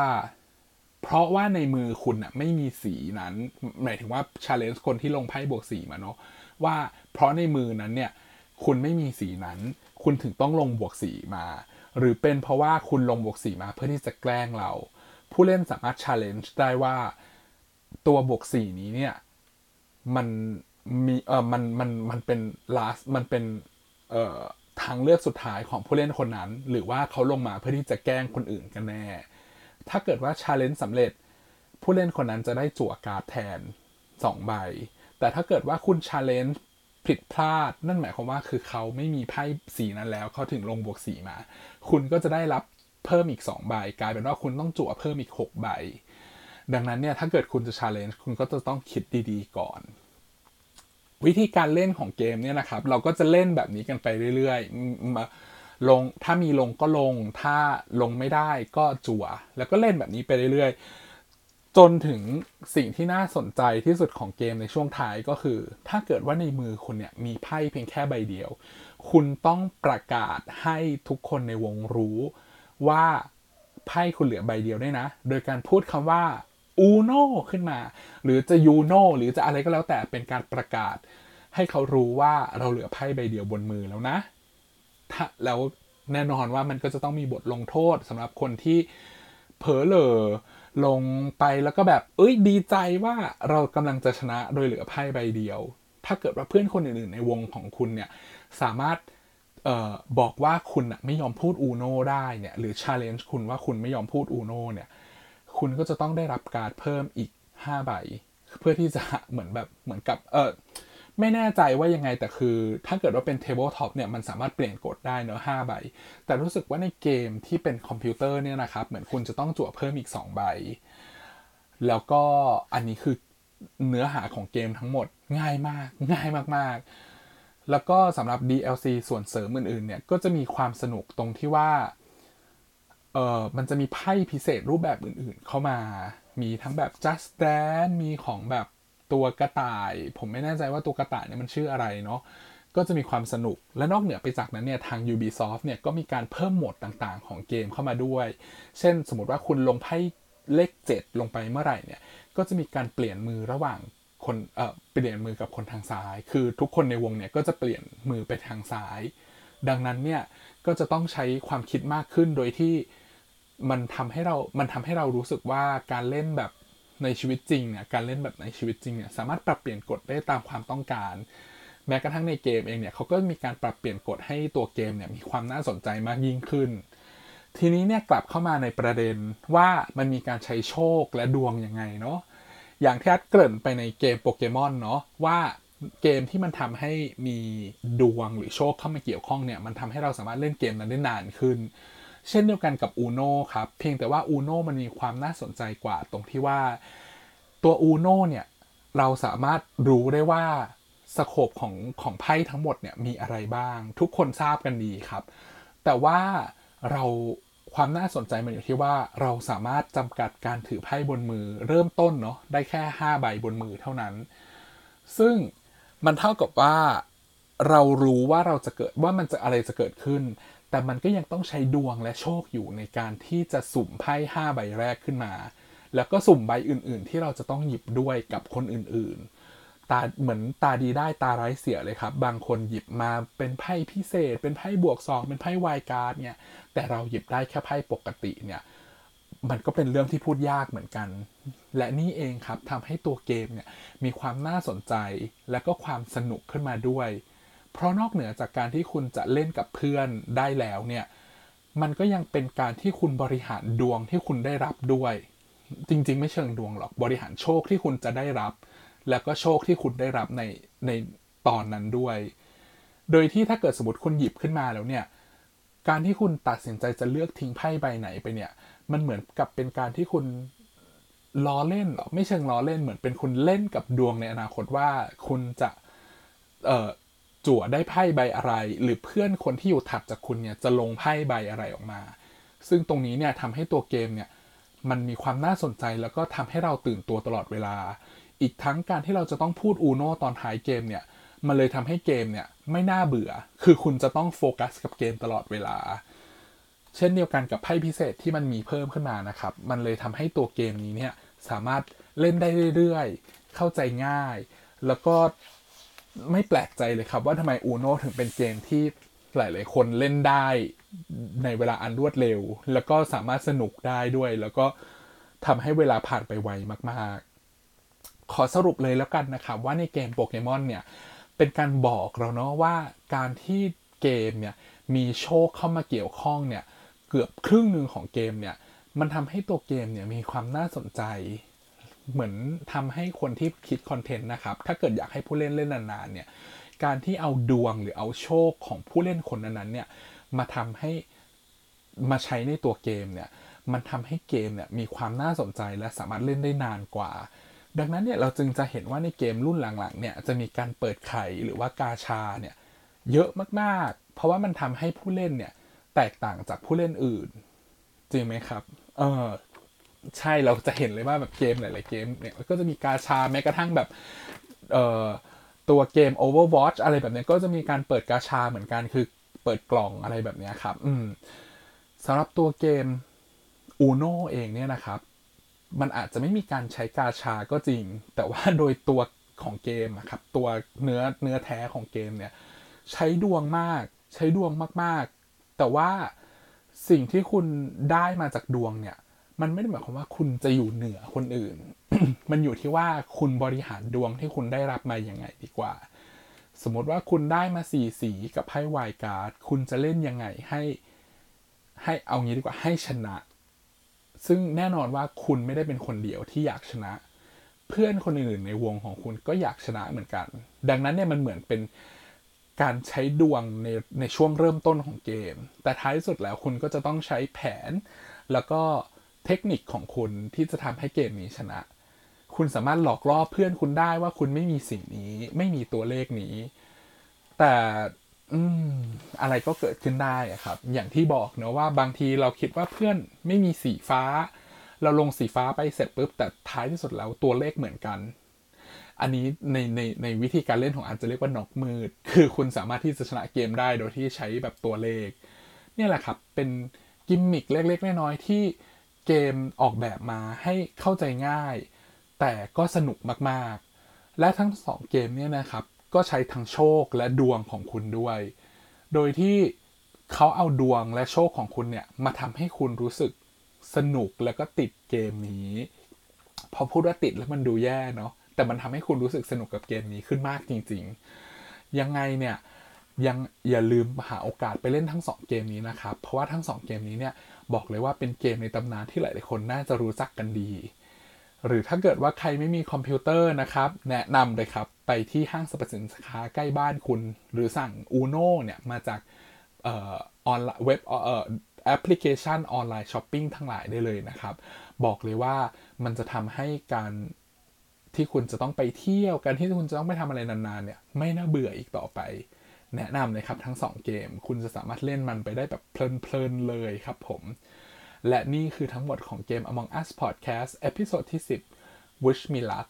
เพราะว่าในมือคุณน่ะไม่มีสีนั้นหมายถึงว่า challenge คนที่ลงไพ่บวกสี่มาเนาะว่าเพราะในมือนั้นเนี่ยคุณไม่มีสีนั้นคุณถึงต้องลงบวกสี่มาหรือเป็นเพราะว่าคุณลงบวกสี่มาเพื่อที่จะแกล้งเราผู้เล่นสามารถ challenge ได้ว่าตัวบวกสี่นี้เนี่ยมันมีเอ่อมันมันมันเป็น last มันเป็นเอ่อ ทางเลือกสุดท้ายของผู้เล่นคนนั้นหรือว่าเขาลงมาเพื่อที่จะแกล้งคนอื่นกันแน่ถ้าเกิดว่า challenge สำเร็จผู้เล่นคนนั้นจะได้จั่วการ์ดแทนสองใบแต่ถ้าเกิดว่าคุณ challenge ผิดพลาดนั่นหมายความว่าคือเขาไม่มีไพ่สีนั้นแล้วเขาถึงลงบวกสีมาคุณก็จะได้รับเพิ่มอีกสองใบกลายเป็นว่าคุณต้องจั่วเพิ่มอีกหกใบดังนั้นเนี่ยถ้าเกิดคุณจะ challenge คุณก็จะต้องคิดดีๆก่อนวิธีการเล่นของเกมเนี่ยนะครับเราก็จะเล่นแบบนี้กันไปเรื่อยๆลงถ้ามีลงก็ลงถ้าลงไม่ได้ก็จั่วแล้วก็เล่นแบบนี้ไปเรื่อยๆจนถึงสิ่งที่น่าสนใจที่สุดของเกมในช่วงท้ายก็คือถ้าเกิดว่าในมือคุณเนี่ยมีไพ่เพียงแค่ใบเดียวคุณต้องประกาศให้ทุกคนในวงรู้ว่าไพ่คุณเหลือใบเดียวด้วยนะโดยการพูดคำว่าอูโน่ขึ้นมาหรือจะยูโน่หรือจะอะไรก็แล้วแต่เป็นการประกาศให้เขารู้ว่าเราเหลือไพ่ใบเดียวบนมือแล้วนะถ้าแล้วแน่นอนว่ามันก็จะต้องมีบทลงโทษสำหรับคนที่เผลอเหล่อลงไปแล้วก็แบบเอ้ยดีใจว่าเรากำลังจะชนะโดยเหลือไพ่ใบเดียวถ้าเกิดว่าเพื่อนคนอื่นๆในวงของคุณเนี่ยสามารถเอ่อบอกว่าคุณน่ะไม่ยอมพูดอูโน่ได้เนี่ยหรือ challenge คุณว่าคุณไม่ยอมพูดอูโน่เนี่ยคุณก็จะต้องได้รับการเพิ่มอีกห้าใบเพื่อที่จะเหมือนแบบเหมือนกับเออไม่แน่ใจว่ายังไงแต่คือถ้าเกิดว่าเป็น table top เนี่ยมันสามารถเปลี่ยนกฎได้เนอะห้าใบแต่รู้สึกว่าในเกมที่เป็นคอมพิวเตอร์เนี่ยนะครับเหมือนคุณจะต้องจั่วเพิ่มอีกสองใบแล้วก็อันนี้คือเนื้อหาของเกมทั้งหมดง่ายมากง่ายมากๆแล้วก็สำหรับ ดี แอล ซี ส่วนเสริมอื่นๆเนี่ยก็จะมีความสนุกตรงที่ว่าเอ่อมันจะมีไพ่พิเศษรูปแบบอื่นๆเข้ามามีทั้งแบบ Just Dance มีของแบบตัวกระต่ายผมไม่แน่ใจว่าตัวกระต่ายเนี่ยมันชื่ออะไรเนาะก็จะมีความสนุกและนอกเหนือไปจากนั้นเนี่ยทาง Ubisoft เนี่ยก็มีการเพิ่มโหมดต่างๆของเกมเข้ามาด้วยเช่นสมมุติว่าคุณลงไพ่เลขเจ็ดลงไปเมื่อไหร่เนี่ยก็จะมีการเปลี่ยนมือระหว่างคนเอ่อเปลี่ยนมือกับคนทางซ้ายคือทุกคนในวงเนี่ยก็จะเปลี่ยนมือไปทางซ้ายดังนั้นเนี่ยก็จะต้องใช้ความคิดมากขึ้นโดยที่มันทำให้เรามันทำให้เรารู้สึกว่าการเล่นแบบในชีวิตจริงเนี่ยการเล่นแบบในชีวิตจริงเนี่ยสามารถปรับเปลี่ยนกฎได้ตามความต้องการแม้กระทั่งในเกมเองเนี่ยเขาก็มีการปรับเปลี่ยนกฎให้ตัวเกมเนี่ยมีความน่าสนใจมากยิ่งขึ้นทีนี้เนี่ยกลับเข้ามาในประเด็นว่ามันมีการใช้โชคและดวงยังไงเนาะอย่างที่อัดเกริ่นไปในเกมโปเกมอนเนาะว่าเกมที่มันทำให้มีดวงหรือโชคเข้ามาเกี่ยวข้องเนี่ยมันทำให้เราสามารถเล่นเกมนั้นได้นานขึ้นเช่นเดียวกันกับ Uno ครับเพียงแต่ว่า Uno มันมีความน่าสนใจกว่าตรงที่ว่าตัว Uno เนี่ยเราสามารถรู้ได้ว่าสโคปของของไพ่ทั้งหมดเนี่ยมีอะไรบ้างทุกคนทราบกันดีครับแต่ว่าเราความน่าสนใจมันอยู่ที่ว่าเราสามารถจำกัดการถือไพ่บนมือเริ่มต้นเนาะได้แค่ห้าใบบนมือเท่านั้นซึ่งมันเท่ากับว่าเรารู้ว่าเราจะเกิดว่ามันจะอะไรจะเกิดขึ้นแต่มันก็ยังต้องใช้ดวงและโชคอยู่ในการที่จะสุ่มไพ่ห้าใบแรกขึ้นมาแล้วก็สุ่มใบอื่นๆที่เราจะต้องหยิบด้วยกับคนอื่นๆตาเหมือนตาดีได้ตาร้ายเสียเลยครับบางคนหยิบมาเป็นไพ่พิเศษเป็นไพ่บวกสองเป็นไพ่ไวการ์ดเนี่ยแต่เราหยิบได้แค่ไพ่ปกติเนี่ยมันก็เป็นเรื่องที่พูดยากเหมือนกันและนี่เองครับทำให้ตัวเกมเนี่ยมีความน่าสนใจและก็ความสนุกขึ้นมาด้วยเพราะนอกเหนือจากการที่คุณจะเล่นกับเพื่อนได้แล้วเนี่ยมันก็ยังเป็นการที่คุณบริหารดวงที่คุณได้รับด้วยจริงๆไม่เชิงดวงหรอกบริหารโชคที่คุณจะได้รับแล้วก็โชคที่คุณได้รับในในตอนนั้นด้วยโดยที่ถ้าเกิดสมมติคุณหยิบขึ้นมาแล้วเนี่ยการที่คุณตัดสินใจจะเลือกทิ้งไพ่ใบไหนไปเนี่ยมันเหมือนกับเป็นการที่คุณล้อเล่นหรอไม่เชิงล้อเล่นเหมือนเป็นคุณเล่นกับดวงในอนาคตว่าคุณจะเอ่อจั่วได้ไพ่ใบอะไรหรือเพื่อนคนที่อยู่ถัดจากคุณเนี่ยจะลงไพ่ใบอะไรออกมาซึ่งตรงนี้เนี่ยทำให้ตัวเกมเนี่ยมันมีความน่าสนใจแล้วก็ทำให้เราตื่นตัวตลอดเวลาอีกทั้งการที่เราจะต้องพูดอูโน่ตอนท้ายเกมเนี่ยมันเลยทำให้เกมเนี่ยไม่น่าเบื่อคือคุณจะต้องโฟกัสกับเกมตลอดเวลาเช่นเดียวกันกับไพ่พิเศษที่มันมีเพิ่มขึ้นมานะครับมันเลยทำให้ตัวเกมนี้เนี่ยสามารถเล่นได้เรื่อยๆเข้าใจง่ายแล้วก็ไม่แปลกใจเลยครับว่าทำไม Uno ถึงเป็นเกมที่หลายๆคนเล่นได้ในเวลาอันรวดเร็วแล้วก็สามารถสนุกได้ด้วยแล้วก็ทำให้เวลาผ่านไปไวมากๆขอสรุปเลยแล้วกันนะครับว่าในเกม Pokemon เนี่ยเป็นการบอกเราเนาะว่าการที่ เกมเนี่ยมีโชคเข้ามาเกี่ยวข้องเนี่ยเกือบครึ่งนึงของเกมเนี่ยมันทำให้ตัวเกมเนี่ยมีความน่าสนใจเหมือนทำให้คนที่คิดคอนเทนต์นะครับถ้าเกิดอยากให้ผู้เล่นเล่นนานๆเนี่ยการที่เอาดวงหรือเอาโชคของผู้เล่นคนนั้นๆเนี่ยมาทำให้มาใช้ในตัวเกมเนี่ยมันทำให้เกมเนี่ยมีความน่าสนใจและสามารถเล่นได้นานกว่าดังนั้นเนี่ยเราจึงจะเห็นว่าในเกมรุ่นหลังๆเนี่ยจะมีการเปิดไข่หรือว่ากาชาเนี่ยเยอะมากๆเพราะว่ามันทำให้ผู้เล่นเนี่ยแตกต่างจากผู้เล่นอื่นจริงไหมครับเออใช่เราจะเห็นเลยว่าแบบเกมหลายๆเกมเนี่ยก็จะมีกาชาแม้กระทั่งแบบเอ่อตัวเกม Overwatch อะไรแบบนี้ก็จะมีการเปิดกาชาเหมือนกันคือเปิดกล่องอะไรแบบนี้ครับอืมสำหรับตัวเกม Uno เองเนี่ยนะครับมันอาจจะไม่มีการใช้กาชาก็จริงแต่ว่าโดยตัวของเกมอะครับตัวเนื้อเนื้อแท้ของเกมเนี่ยใช้ดวงมากใช้ดวงมากๆแต่ว่าสิ่งที่คุณได้มาจากดวงเนี่ยมันไม่ได้หมายความว่าคุณจะอยู่เหนือคนอื่น มันอยู่ที่ว่าคุณบริหารดวงที่คุณได้รับมาอย่างไงดีกว่าสมมติว่าคุณได้มาสี่สีกับไพ่ไวล์การ์ดคุณจะเล่นยังไงให้ให้เอางี้ดีกว่าให้ชนะซึ่งแน่นอนว่าคุณไม่ได้เป็นคนเดียวที่อยากชนะเพื่อนคนอื่นในวงของคุณก็อยากชนะเหมือนกันดังนั้นเนี่ยมันเหมือนเป็นการใช้ดวงในในช่วงเริ่มต้นของเกมแต่ท้ายสุดแล้วคุณก็จะต้องใช้แผนแล้วก็เทคนิคของคุณที่จะทำให้เกมนี้ชนะคุณสามารถหลอกล่อเพื่อนคุณได้ว่าคุณไม่มีสิ่งนี้ไม่มีตัวเลขนี้แต่อืมอะไรก็เกิดขึ้นได้ครับอย่างที่บอกเนอะว่าบางทีเราคิดว่าเพื่อนไม่มีสีฟ้าเราลงสีฟ้าไปเสร็จปุ๊บแต่ท้ายที่สุดแล้วตัวเลขเหมือนกันอันนี้ในในในวิธีการเล่นของอาจจะเรียกว่านกมืดคือคุณสามารถที่จะชนะเกมได้โดยที่ใช้แบบตัวเลขนี่แหละครับเป็นกิมมิคเล็กๆน้อยๆที่เกมออกแบบมาให้เข้าใจง่ายแต่ก็สนุกมากๆและทั้งสองเกมเนี่ยนะครับก็ใช้ทั้งโชคและดวงของคุณด้วยโดยที่เขาเอาดวงและโชคของคุณเนี่ยมาทำให้คุณรู้สึกสนุกแล้วก็ติดเกมนี้พอพูดว่าติดแล้วมันดูแย่เนาะแต่มันทำให้คุณรู้สึกสนุกกับเกมนี้ขึ้นมากจริงๆยังไงเนี่ยยังอย่าลืมหาโอกาสไปเล่นทั้งสองเกมนี้นะครับเพราะว่าทั้งสองเกมนี้เนี่ยบอกเลยว่าเป็นเกมในตำนานที่หลายๆคนน่าจะรู้จักกันดีหรือถ้าเกิดว่าใครไม่มีคอมพิวเตอร์นะครับแนะนำเลยครับไปที่ห้างสรรพสินค้าใกล้บ้านคุณหรือสั่ง Uno เนี่ยมาจากเอ่อออนไลน์เว็บเอ่อแอปพลิเคชันออนไลน์ช้อปปิ้งทั้งหลายได้เลยนะครับบอกเลยว่ามันจะทำให้การที่คุณจะต้องไปเที่ยวการที่คุณจะต้องไปทำอะไรนานๆเนี่ยไม่น่าเบื่ออีกต่อไปแนะนำเลยครับทั้งสองเกมคุณจะสามารถเล่นมันไปได้แบบเพลินๆเลยครับผมและนี่คือทั้งหมดของเกม Among Us Podcast เอพิโซดที่สิบ Wish Me Luck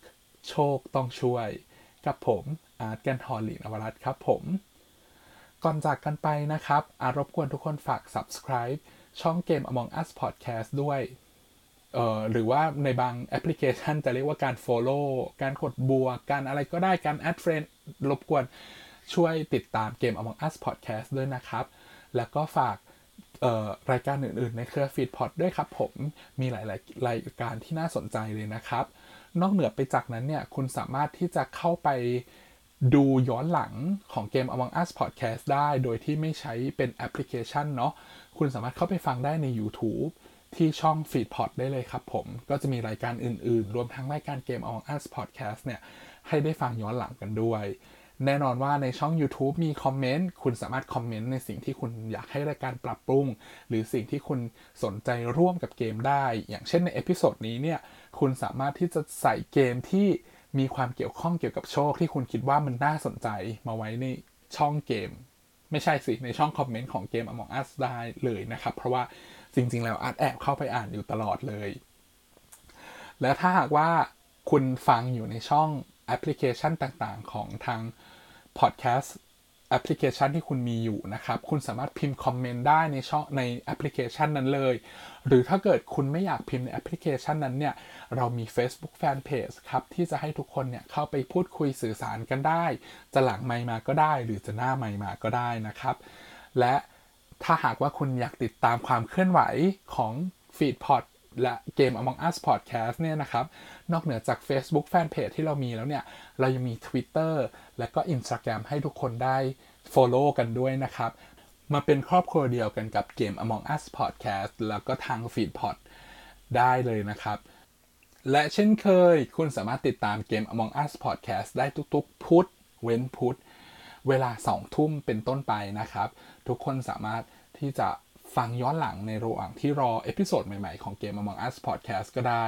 โชคต้องช่วยกับผมอาร์ตกันทรหลีนวรัตน์ครับผมก่อนจากกันไปนะครับอาร์ตรบกวนทุกคนฝาก Subscribe ช่องเกม Among Us Podcast ด้วยเอ่อหรือว่าในบางแอปพลิเคชันจะเรียกว่าการ Follow การกดบัวการอะไรก็ได้การ Add Friend รบกวนช่วยติดตามเกม Among Us Podcast ด้วยนะครับแล้วก็ฝากรายการอื่นๆในเครือ FeedPod ด้วยครับผมมีหลายๆรายการที่น่าสนใจเลยนะครับนอกเหนือไปจากนั้นเนี่ยคุณสามารถที่จะเข้าไปดูย้อนหลังของเกม Among Us Podcast ได้โดยที่ไม่ใช้เป็นแอปพลิเคชันเนาะคุณสามารถเข้าไปฟังได้ใน YouTube ที่ช่อง FeedPod ได้เลยครับผมก็จะมีรายการอื่นๆรวมทั้งรายการเกม Among Us Podcast เนี่ยให้ได้ฟังย้อนหลังกันด้วยแน่นอนว่าในช่อง YouTube มีคอมเมนต์คุณสามารถคอมเมนต์ในสิ่งที่คุณอยากให้รายการปรับปรุงหรือสิ่งที่คุณสนใจร่วมกับเกมได้อย่างเช่นในเอพิโซดนี้เนี่ยคุณสามารถที่จะใส่เกมที่มีความเกี่ยวข้องเกี่ยวกับโชคที่คุณคิดว่ามันน่าสนใจมาไว้ในช่องเกมไม่ใช่สิในช่องคอมเมนต์ของเกม Among Us ได้เลยนะครับเพราะว่าจริงๆแล้วอาร์ตแอบเข้าไปอ่านอยู่ตลอดเลยและถ้าหากว่าคุณฟังอยู่ในช่องแอปพลิเคชันต่างๆของทางพอดแคสต์แอปพลิเคชันที่คุณมีอยู่นะครับคุณสามารถพิมพ์คอมเมนต์ได้ในช่องในแอปพลิเคชันนั้นเลยหรือถ้าเกิดคุณไม่อยากพิมพ์ในแอปพลิเคชันนั้นเนี่ยเรามี Facebook Fanpage ครับที่จะให้ทุกคนเนี่ยเข้าไปพูดคุยสื่อสารกันได้จะหลังไมค์มาก็ได้หรือจะหน้าไมค์มาก็ได้นะครับและถ้าหากว่าคุณอยากติดตามความเคลื่อนไหวของ FeedPodและเกม Among Us Podcast เนี่ยนะครับนอกเหนือจาก Facebook Fanpage ที่เรามีแล้วเนี่ยเรายังมี Twitter และก็ Instagram ให้ทุกคนได้ follow กันด้วยนะครับมาเป็นครอบครัวเดียวกันกับเกม Among Us Podcast แล้วก็ทาง FeedPod ได้เลยนะครับและเช่นเคยคุณสามารถติดตามเกม Among Us Podcast ได้ทุกๆพุธเว้นพุธเวลาสองทุ่มเป็นต้นไปนะครับทุกคนสามารถที่จะฟังย้อนหลังในระหว่างที่รอเอพิโซดใหม่ๆของเกม Among Us Podcast ก็ได้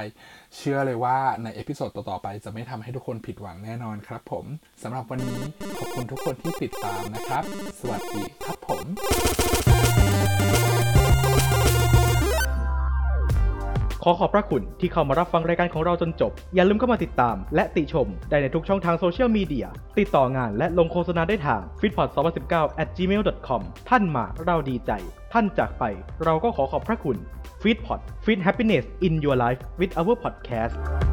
เชื่อเลยว่าในเอพิโซดต่อๆไปจะไม่ทำให้ทุกคนผิดหวังแน่นอนครับผมสำหรับวันนี้ขอบคุณทุกคนที่ติดตามนะครับสวัสดีครับผมขอขอบพระคุณที่เข้ามารับฟังรายการของเราจนจบอย่าลืมเข้ามาติดตามและติชมได้ในทุกช่องทางโซเชียลมีเดียติดต่องานและลงโฆษณาได้ทาง ฟีดพอด สองพันสิบเก้า แอท จีเมล ดอท คอม ท่านมาเราดีใจท่านจากไปเราก็ขอขอบพระคุณ FeedPod Feed Happiness in Your Life with Our Podcast